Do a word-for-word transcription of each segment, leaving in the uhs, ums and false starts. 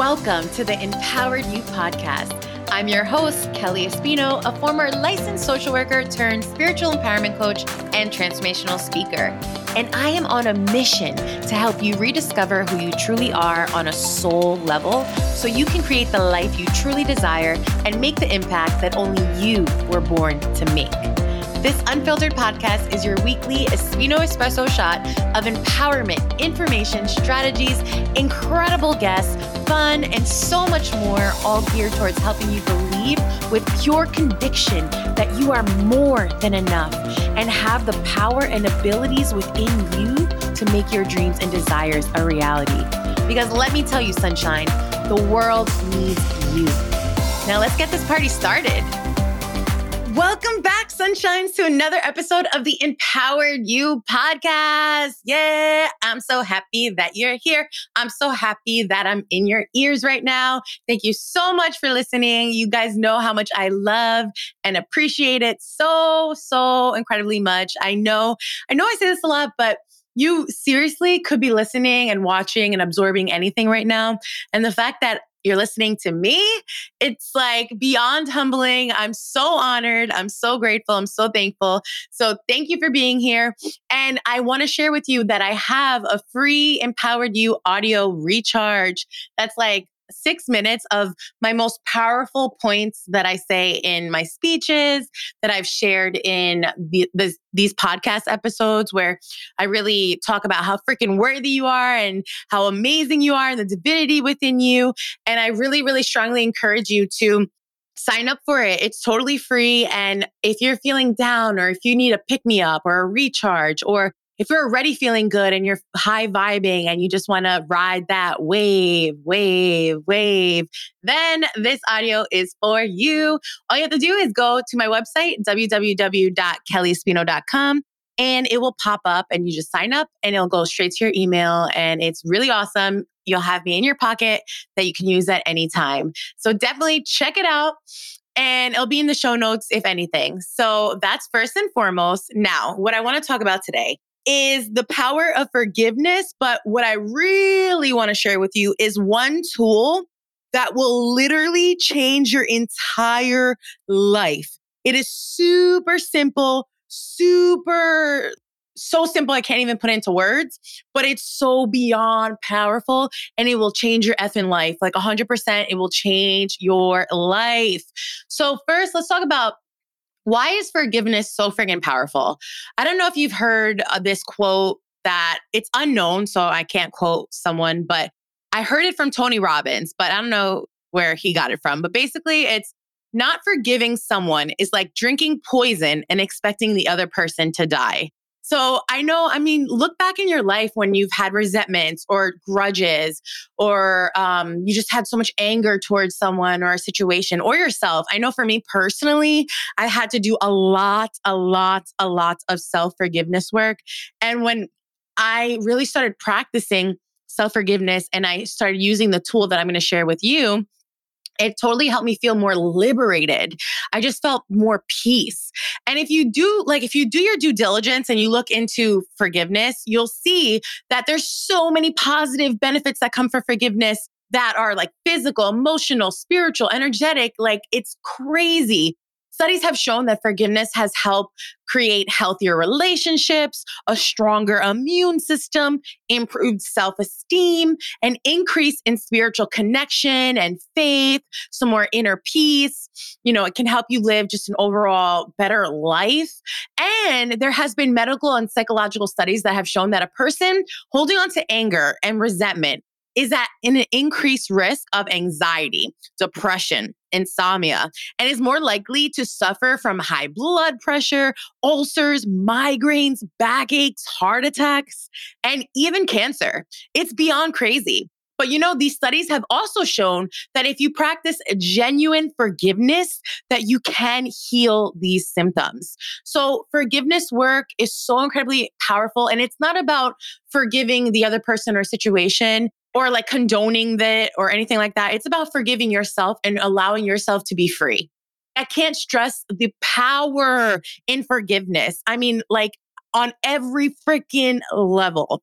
Welcome to the Empowered You podcast. I'm your host, Kelly Espino, a former licensed social worker turned spiritual empowerment coach and transformational speaker. And I am on a mission to help you rediscover who you truly are on a soul level so you can create the life you truly desire and make the impact that only you were born to make. This unfiltered podcast is your weekly Espino Espresso shot of empowerment, information, strategies, incredible guests, fun, and so much more, all geared towards helping you believe with pure conviction that you are more than enough and have the power and abilities within you to make your dreams and desires a reality. Because let me tell you, sunshine, the world needs you. Now let's get this party started. Welcome back, sunshines, to another episode of the Empowered You podcast. Yeah, I'm so happy that you're here. I'm so happy that I'm in your ears right now. Thank you so much for listening. You guys know how much I love and appreciate it so, so incredibly much. I know, I know I say this a lot, but you seriously could be listening and watching and absorbing anything right now. And the fact that you're listening to me, it's like beyond humbling. I'm so honored. I'm so grateful. I'm so thankful. So thank you for being here. And I want to share with you that I have a free Empowered You audio recharge. That's like six minutes of my most powerful points that I say in my speeches, that I've shared in the, the, these podcast episodes, where I really talk about how freaking worthy you are and how amazing you are and the divinity within you. And I really, really strongly encourage you to sign up for it. It's totally free. And if you're feeling down, or if you need a pick me up or a recharge, or if you're already feeling good and you're high vibing and you just want to ride that wave, wave, wave, then this audio is for you. All you have to do is go to my website, w w w dot kelly espino dot com, and it will pop up and you just sign up and it'll go straight to your email. And it's really awesome. You'll have me in your pocket that you can use at any time. So definitely check it out. And it'll be in the show notes, if anything. So that's first and foremost. Now, what I want to talk about today is the power of forgiveness. But what I really want to share with you is one tool that will literally change your entire life. It is super simple, super, so simple I can't even put it into words, but it's so beyond powerful and it will change your effing life. Like one hundred percent, it will change your life. So first, let's talk about, why is forgiveness so freaking powerful? I don't know if you've heard of this quote that it's unknown, so I can't quote someone, but I heard it from Tony Robbins, but I don't know where he got it from. But basically, it's not forgiving someone is like drinking poison and expecting the other person to die. So I know, I mean, look back in your life when you've had resentments or grudges, or um, you just had so much anger towards someone or a situation or yourself. I know for me personally, I had to do a lot, a lot, a lot of self-forgiveness work. And when I really started practicing self-forgiveness and I started using the tool that I'm going to share with you, it totally helped me feel more liberated. I just felt more peace. And if you do, like, if you do your due diligence and you look into forgiveness, you'll see that there's so many positive benefits that come from forgiveness that are like physical, emotional, spiritual, energetic. Like, it's crazy. Studies have shown that forgiveness has helped create healthier relationships, a stronger immune system, improved self-esteem, an increase in spiritual connection and faith, some more inner peace. You know, it can help you live just an overall better life. And there has been medical and psychological studies that have shown that a person holding on to anger and resentment is at an increased risk of anxiety, depression, insomnia, and is more likely to suffer from high blood pressure, ulcers, migraines, backaches, heart attacks, and even cancer. It's beyond crazy. But you know, these studies have also shown that if you practice genuine forgiveness, that you can heal these symptoms. So forgiveness work is so incredibly powerful. And it's not about forgiving the other person or situation, or like condoning that or anything like that. It's about forgiving yourself and allowing yourself to be free. I can't stress the power in forgiveness. I mean, like on every freaking level.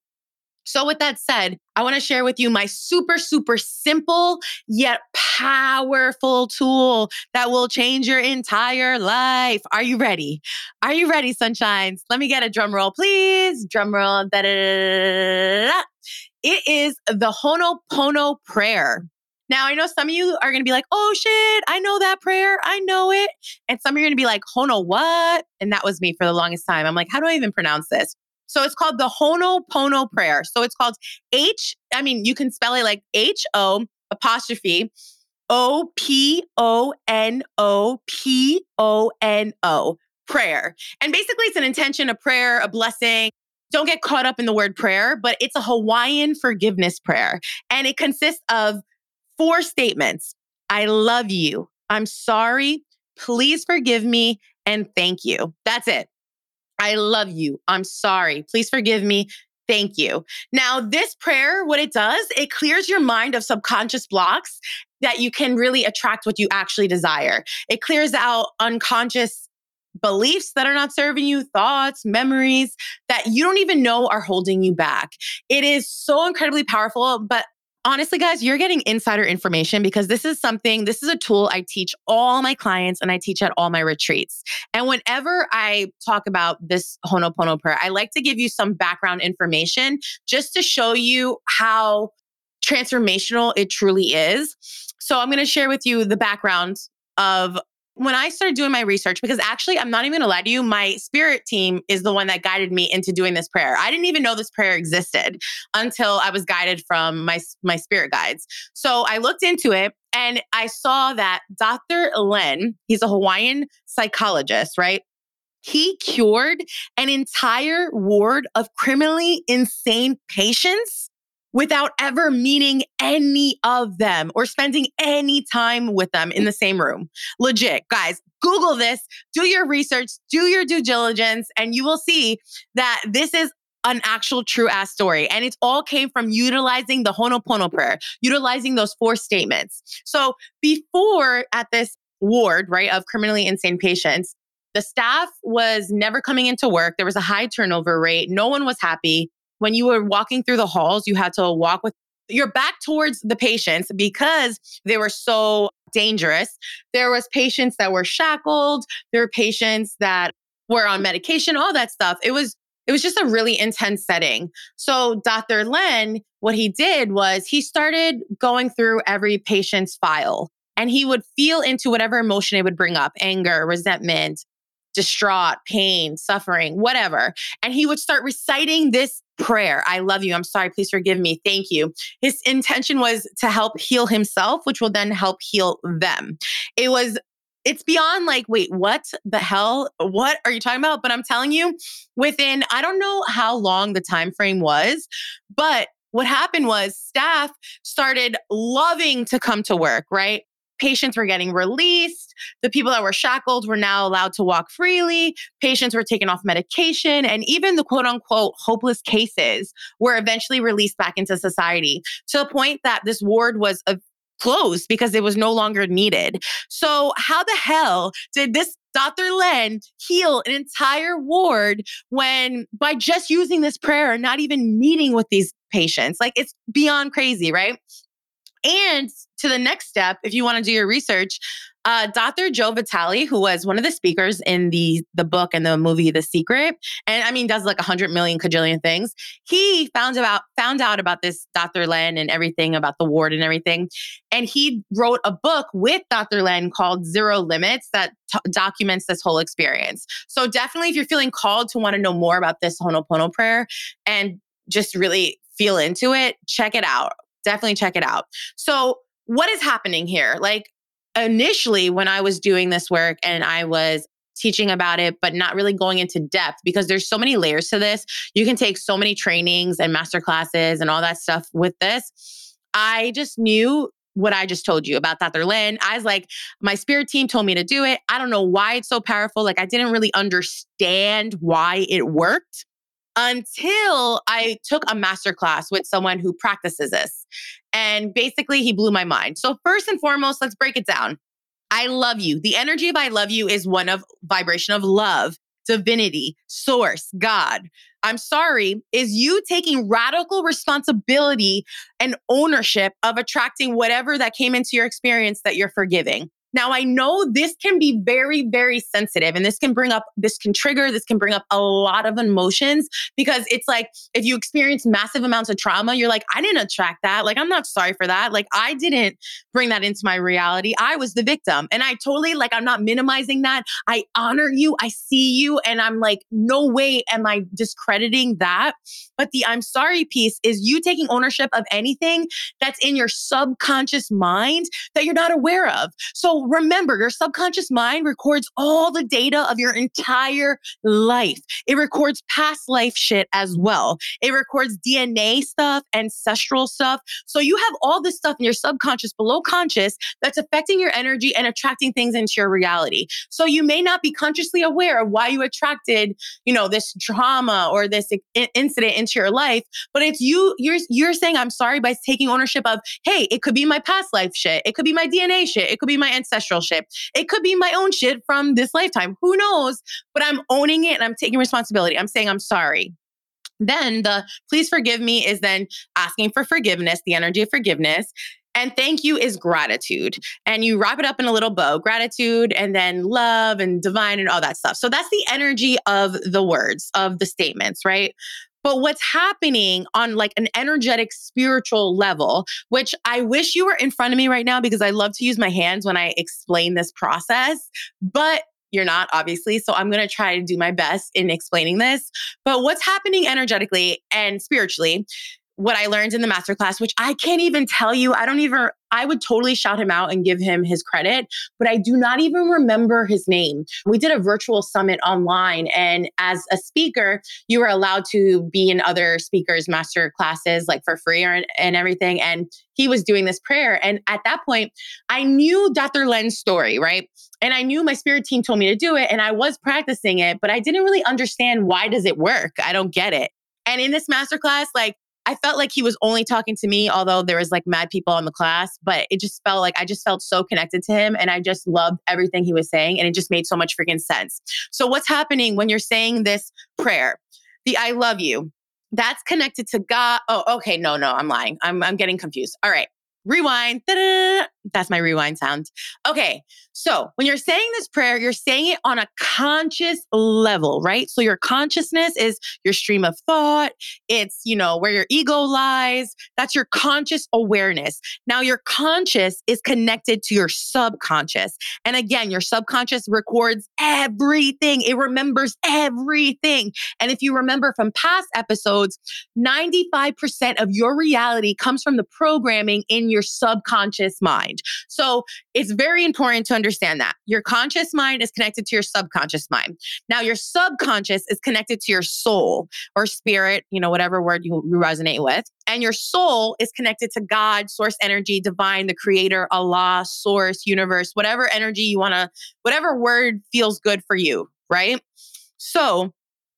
So with that said, I want to share with you my super, super simple yet powerful tool that will change your entire life. Are you ready? Are you ready, sunshines? Let me get a drum roll, please. Drum roll. Da-da-da-da-da-da. It is the Ho'oponopono prayer. Now, I know some of you are going to be like, oh shit, I know that prayer. I know it. And some of you are going to be like, Hono what? And that was me for the longest time. I'm like, how do I even pronounce this? So it's called the Ho'oponopono prayer. So it's called H, I mean, you can spell it like H-O apostrophe O P O N O P O N O prayer. And basically it's an intention, a prayer, a blessing. Don't get caught up in the word prayer, but it's a Hawaiian forgiveness prayer. And it consists of four statements. I love you. I'm sorry. Please forgive me. And thank you. That's it. I love you. I'm sorry. Please forgive me. Thank you. Now, this prayer, what it does, it clears your mind of subconscious blocks that you can really attract what you actually desire. It clears out unconscious beliefs that are not serving you, thoughts, memories that you don't even know are holding you back. It is so incredibly powerful, but honestly, guys, you're getting insider information because this is something, this is a tool I teach all my clients and I teach at all my retreats. And whenever I talk about this Ho'oponopono prayer, I like to give you some background information just to show you how transformational it truly is. So I'm going to share with you the background of when I started doing my research, because actually, I'm not even gonna lie to you, my spirit team is the one that guided me into doing this prayer. I didn't even know this prayer existed until I was guided from my, my spirit guides. So I looked into it and I saw that Doctor Len, he's a Hawaiian psychologist, right? He cured an entire ward of criminally insane patients without ever meeting any of them or spending any time with them in the same room. Legit, guys, Google this, do your research, do your due diligence, and you will see that this is an actual true ass story. And it all came from utilizing the Ho'oponopono prayer, utilizing those four statements. So before at this ward, right, of criminally insane patients, the staff was never coming into work. There was a high turnover rate. No one was happy. When you were walking through the halls, you had to walk with your back towards the patients because they were so dangerous. There was patients that were shackled. There were patients that were on medication, all that stuff. It was, it was just a really intense setting. So Doctor Len, what he did was he started going through every patient's file and he would feel into whatever emotion it would bring up, anger, resentment, distraught, pain, suffering, whatever. And he would start reciting this prayer. I love you. I'm sorry. Please forgive me. Thank you. His intention was to help heal himself, which will then help heal them. It was, it's beyond like, wait, what the hell? What are you talking about? But I'm telling you, within, I don't know how long the time frame was, but what happened was staff started loving to come to work, right? Patients were getting released. The people that were shackled were now allowed to walk freely. Patients were taken off medication. And even the quote unquote hopeless cases were eventually released back into society to the point that this ward was uh, closed because it was no longer needed. So how the hell did this Doctor Len heal an entire ward when by just using this prayer and not even meeting with these patients? Like, it's beyond crazy, right? And to the next step, if you want to do your research, uh, Doctor Joe Vitale, who was one of the speakers in the, the book and the movie, The Secret, and I mean, does like a hundred million cajillion things. He found out, found out about this Doctor Len and everything about the ward and everything. And he wrote a book with Doctor Len called Zero Limits that t- documents this whole experience. So definitely if you're feeling called to want to know more about this Ho'oponopono prayer and just really feel into it, check it out. Definitely check it out. So what is happening here? Like initially when I was doing this work and I was teaching about it, but not really going into depth because there's so many layers to this. You can take so many trainings and masterclasses and all that stuff with this. I just knew what I just told you about Doctor Len. I was like, my spirit team told me to do it. I don't know why it's so powerful. Like I didn't really understand why it worked until I took a masterclass with someone who practices this. And basically he blew my mind. So first and foremost, let's break it down. I love you. The energy of I love you is one of vibration of love, divinity, source, God. I'm sorry, is you taking radical responsibility and ownership of attracting whatever that came into your experience that you're forgiving. Now, I know this can be very, very sensitive, and this can bring up, this can trigger, this can bring up a lot of emotions, because it's like, if you experience massive amounts of trauma, you're like, I didn't attract that. Like, I'm not sorry for that. Like, I didn't bring that into my reality. I was the victim. And I totally, like, I'm not minimizing that. I honor you. I see you. And I'm like, no way am I discrediting that. But the I'm sorry piece is you taking ownership of anything that's in your subconscious mind that you're not aware of. So remember, your subconscious mind records all the data of your entire life. It records past life shit as well. It records D N A stuff, ancestral stuff. So you have all this stuff in your subconscious, below conscious, that's affecting your energy and attracting things into your reality. So you may not be consciously aware of why you attracted, you know, this drama or this I- incident into your life, but it's you, you're, you're saying I'm sorry by taking ownership of, hey, it could be my past life shit. It could be my D N A shit. It could be my ancestral ancestral shit. It could be my own shit from this lifetime. Who knows? But I'm owning it and I'm taking responsibility. I'm saying I'm sorry. Then the please forgive me is then asking for forgiveness, the energy of forgiveness. And thank you is gratitude. And you wrap it up in a little bow, gratitude, and then love and divine and all that stuff. So that's the energy of the words, of the statements, right? But what's happening on like an energetic spiritual level, which I wish you were in front of me right now because I love to use my hands when I explain this process, but you're not, obviously. So I'm going to try to do my best in explaining this. But what's happening energetically and spiritually, what I learned in the masterclass, which I can't even tell you, I don't even... I would totally shout him out and give him his credit, but I do not even remember his name. We did a virtual summit online, and as a speaker, you were allowed to be in other speakers' master classes, like for free or, and everything. And he was doing this prayer. And at that point, I knew Doctor Len's story, right? And I knew my spirit team told me to do it, and I was practicing it, but I didn't really understand why does it work? I don't get it. And in this masterclass, like, I felt like he was only talking to me, although there was like mad people in the class, but it just felt like I just felt so connected to him and I just loved everything he was saying and it just made so much freaking sense. So what's happening when you're saying this prayer, the I love you, that's connected to God. Oh, okay. No, no, I'm lying. I'm I'm getting confused. All right. Rewind. Ta-da! That's my rewind sound. Okay. So when you're saying this prayer, you're saying it on a conscious level, right? So your consciousness is your stream of thought. It's, you know, where your ego lies. That's your conscious awareness. Now your conscious is connected to your subconscious. And again, your subconscious records everything. It remembers everything. And if you remember from past episodes, ninety-five percent of your reality comes from the programming in your subconscious mind. So it's very important to understand that your conscious mind is connected to your subconscious mind. Now your subconscious is connected to your soul or spirit, you know, whatever word you, you resonate with. And your soul is connected to God, source energy, divine, the creator, Allah, source, universe, whatever energy you want to, whatever word feels good for you, right? So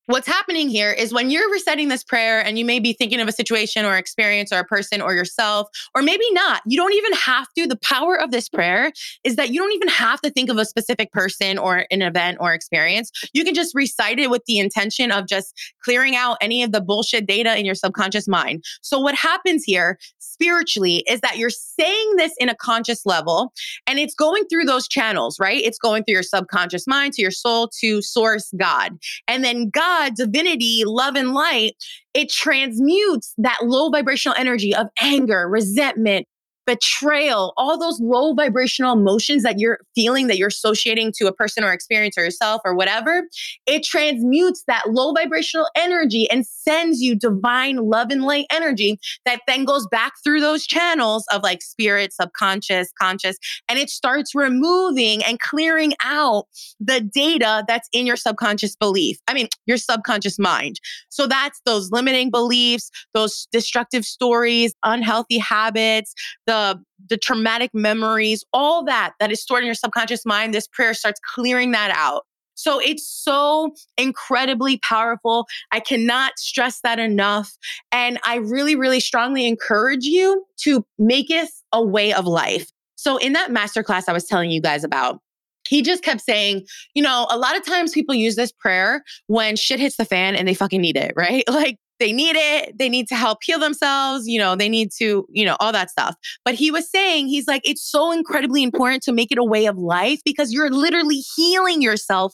what's happening here is when you're reciting this prayer and you may be thinking of a situation or experience or a person or yourself, or maybe not, you don't even have to. The power of this prayer is that you don't even have to think of a specific person or an event or experience. You can just recite it with the intention of just clearing out any of the bullshit data in your subconscious mind. So what happens here spiritually is that you're saying this in a conscious level and it's going through those channels, right? It's going through your subconscious mind, to your soul, to source, God. And then God, divinity, love, and light, it transmutes that low vibrational energy of anger, resentment, betrayal, all those low vibrational emotions that you're feeling that you're associating to a person or experience or yourself or whatever. It transmutes that low vibrational energy and sends you divine love and light energy that then goes back through those channels of like spirit, subconscious, conscious, and it starts removing and clearing out the data that's in your subconscious belief. I mean, your subconscious mind. So that's those limiting beliefs, those destructive stories, unhealthy habits, the The, the traumatic memories, all that that is stored in your subconscious mind. This prayer starts clearing that out. So it's so incredibly powerful. I cannot stress that enough. And I really, really strongly encourage you to make it a way of life. So in that masterclass I was telling you guys about, he just kept saying, you know, a lot of times people use this prayer when shit hits the fan and they fucking need it, right? Like they need it. They need to help heal themselves. You know, they need to, you know, all that stuff. But he was saying, he's like, it's so incredibly important to make it a way of life because you're literally healing yourself.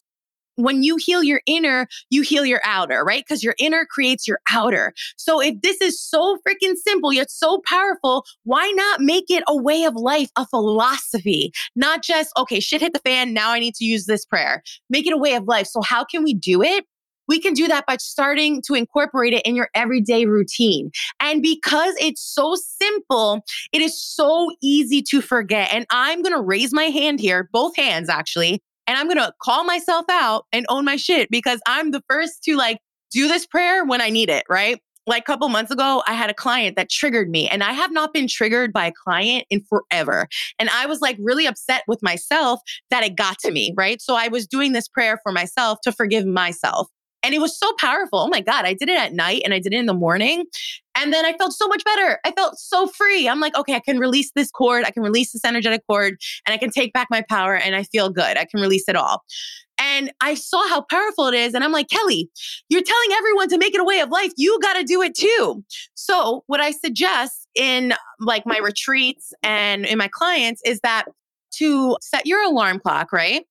When you heal your inner, you heal your outer, right? Because your inner creates your outer. So if this is so freaking simple, yet so powerful, why not make it a way of life, a philosophy, not just, okay, shit hit the fan. Now I need to use this prayer. Make it a way of life. So how can we do it? We can do that by starting to incorporate it in your everyday routine. And because it's so simple, it is so easy to forget. And I'm going to raise my hand here, both hands actually. And I'm going to call myself out and own my shit because I'm the first to like do this prayer when I need it, right? Like a couple months ago, I had a client that triggered me and I have not been triggered by a client in forever. And I was like really upset with myself that it got to me, right? So I was doing this prayer for myself to forgive myself. And it was so powerful. Oh my God, I did it at night and I did it in the morning. And then I felt so much better. I felt so free. I'm like, okay, I can release this cord. I can release this energetic cord and I can take back my power and I feel good. I can release it all. And I saw how powerful it is. And I'm like, Kelly, you're telling everyone to make it a way of life. You got to do it too. So what I suggest in like my retreats and in my clients is that to set your alarm clock, right?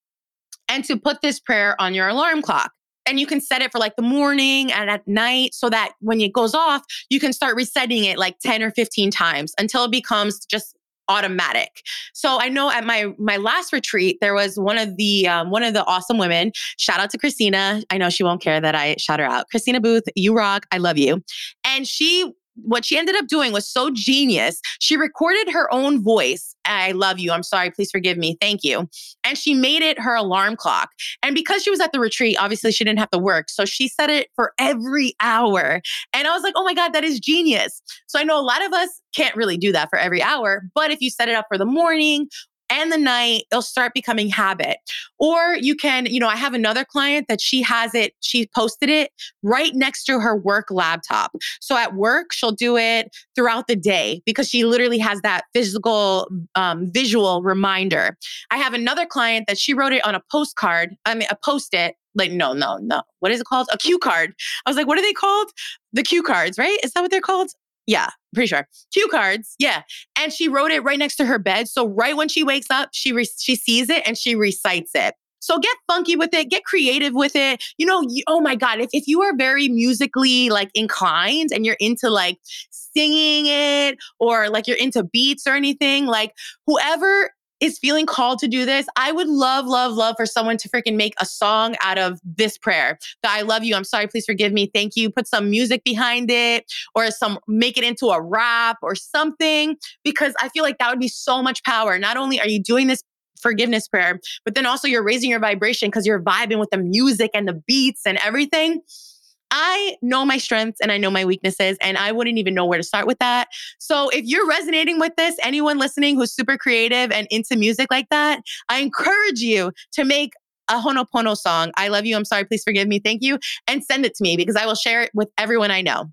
And to put this prayer on your alarm clock. And you can set it for like the morning and at night so that when it goes off, you can start resetting it like ten or fifteen times until it becomes just automatic. So I know at my my last retreat, there was one of the um, one of the awesome women. Shout out to Christina. I know she won't care that I shout her out. Christina Booth, you rock. I love you. And she... what she ended up doing was so genius. She recorded her own voice. I love you. I'm sorry. Please forgive me. Thank you. And she made it her alarm clock. And because she was at the retreat, obviously she didn't have to work. So she set it for every hour. And I was like, oh my God, that is genius. So I know a lot of us can't really do that for every hour, but if you set it up for the morning and the night, it'll start becoming habit. Or you can, you know, I have another client that she has it, she posted it right next to her work laptop. So at work, she'll do it throughout the day because she literally has that physical, um, visual reminder. I have another client that she wrote it on a postcard, I mean, a post-it. Like, no, no, no. What is it called? A cue card. I was like, what are they called? The cue cards, right? Is that what they're called? Yeah, pretty sure. Cue cards. Yeah. And she wrote it right next to her bed. So right when she wakes up, she re- she sees it and she recites it. So get funky with it. Get creative with it. You know, you, oh my God, if, if you are very musically like inclined and you're into like singing it or like you're into beats or anything, like whoever is feeling called to do this, I would love, love, love for someone to freaking make a song out of this prayer. I love you. I'm sorry. Please forgive me. Thank you. Put some music behind it or some, make it into a rap or something, because I feel like that would be so much power. Not only are you doing this forgiveness prayer, but then also you're raising your vibration because you're vibing with the music and the beats and everything. I know my strengths and I know my weaknesses, and I wouldn't even know where to start with that. So if you're resonating with this, anyone listening who's super creative and into music like that, I encourage you to make a Ho'oponopono song. I love you. I'm sorry. Please forgive me. Thank you. And send it to me because I will share it with everyone I know.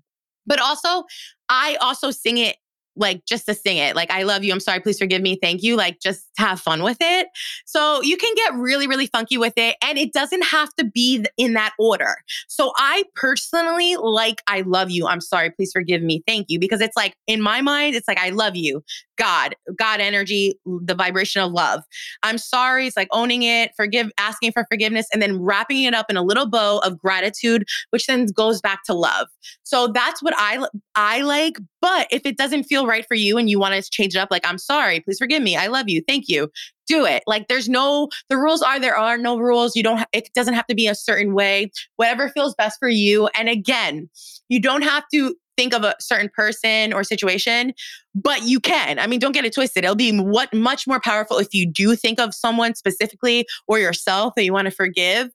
But also, I also sing it like just to sing it. Like, I love you. I'm sorry. Please forgive me. Thank you. Like, just have fun with it. So you can get really, really funky with it. And it doesn't have to be in that order. So I personally like, I love you. I'm sorry. Please forgive me. Thank you. Because it's like, in my mind, it's like, I love you. God, God energy, the vibration of love. I'm sorry. It's like owning it, forgive, asking for forgiveness, and then wrapping it up in a little bow of gratitude, which then goes back to love. So that's what I, I like. But if it doesn't feel right for you and you want to change it up, like, I'm sorry, please forgive me. I love you. Thank you. Do it. Like, there's no, the rules are, there are no rules. You don't, ha- it doesn't have to be a certain way, whatever feels best for you. And again, you don't have to think of a certain person or situation, but you can. I mean, don't get it twisted. It'll be what much more powerful if you do think of someone specifically or yourself that you want to forgive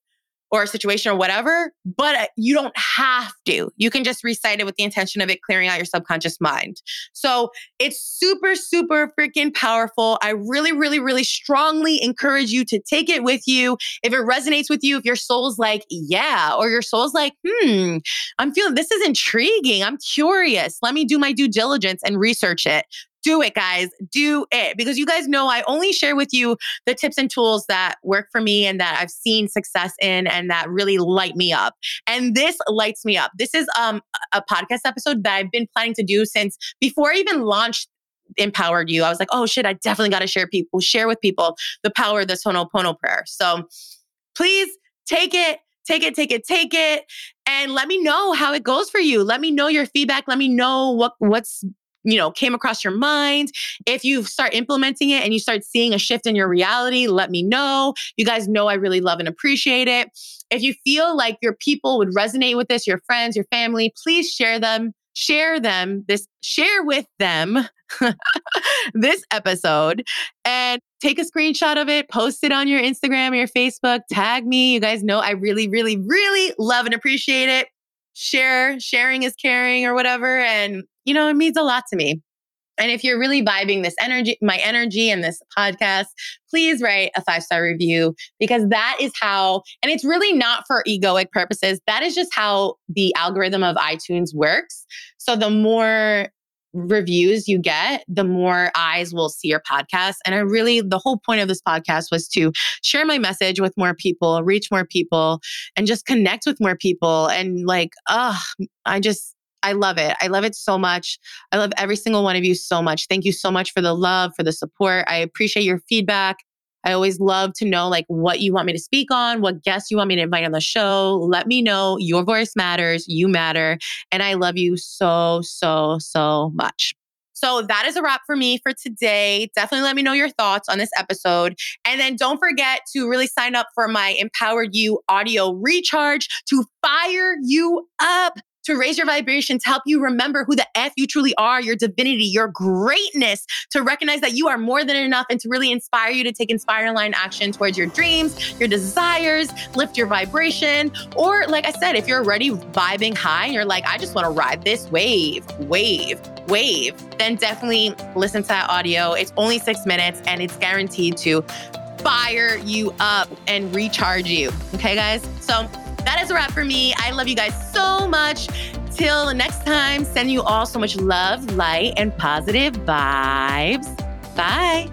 or a situation or whatever, but you don't have to. You can just recite it with the intention of it clearing out your subconscious mind. So it's super, super freaking powerful. I really, really, really strongly encourage you to take it with you. If it resonates with you, if your soul's like, yeah, or your soul's like, hmm, I'm feeling, this is intriguing. I'm curious. Let me do my due diligence and research it. Do it, guys. Do it. Because you guys know I only share with you the tips and tools that work for me and that I've seen success in and that really light me up. And this lights me up. This is um, a podcast episode that I've been planning to do since before I even launched Empowered You. I was like, oh shit, I definitely got to share people, share with people the power of this Ho'oponopono prayer. So please take it, take it, take it, take it. And let me know how it goes for you. Let me know your feedback. Let me know what what's you know, came across your mind. If you start implementing it and you start seeing a shift in your reality, let me know. You guys know I really love and appreciate it. If you feel like your people would resonate with this, your friends, your family, please share them, share them, this, share with them this episode and take a screenshot of it, post it on your Instagram or your Facebook, tag me. You guys know I really, really, really love and appreciate it. Share, sharing is caring or whatever. And you know, it means a lot to me. And if you're really vibing this energy, my energy and this podcast, please write a five-star review because that is how, and it's really not for egoic purposes. That is just how the algorithm of iTunes works. So the more reviews you get, the more eyes will see your podcast. And I really, the whole point of this podcast was to share my message with more people, reach more people, and just connect with more people. And like, oh, I just, I love it. I love it so much. I love every single one of you so much. Thank you so much for the love, for the support. I appreciate your feedback. I always love to know like what you want me to speak on, what guests you want me to invite on the show. Let me know. Your voice matters. You matter. And I love you so, so, so much. So that is a wrap for me for today. Definitely let me know your thoughts on this episode. And then don't forget to really sign up for my Empowered You audio recharge to fire you up, to raise your vibrations, help you remember who the F you truly are, your divinity, your greatness, to recognize that you are more than enough and to really inspire you to take inspiring line action towards your dreams, your desires, lift your vibration. Or like I said, if you're already vibing high and you're like, I just want to ride this wave, wave, wave, then definitely listen to that audio. It's only six minutes and it's guaranteed to fire you up and recharge you. Okay, guys? So that is a wrap for me. I love you guys so much. Till next time, send you all so much love, light, and positive vibes. Bye.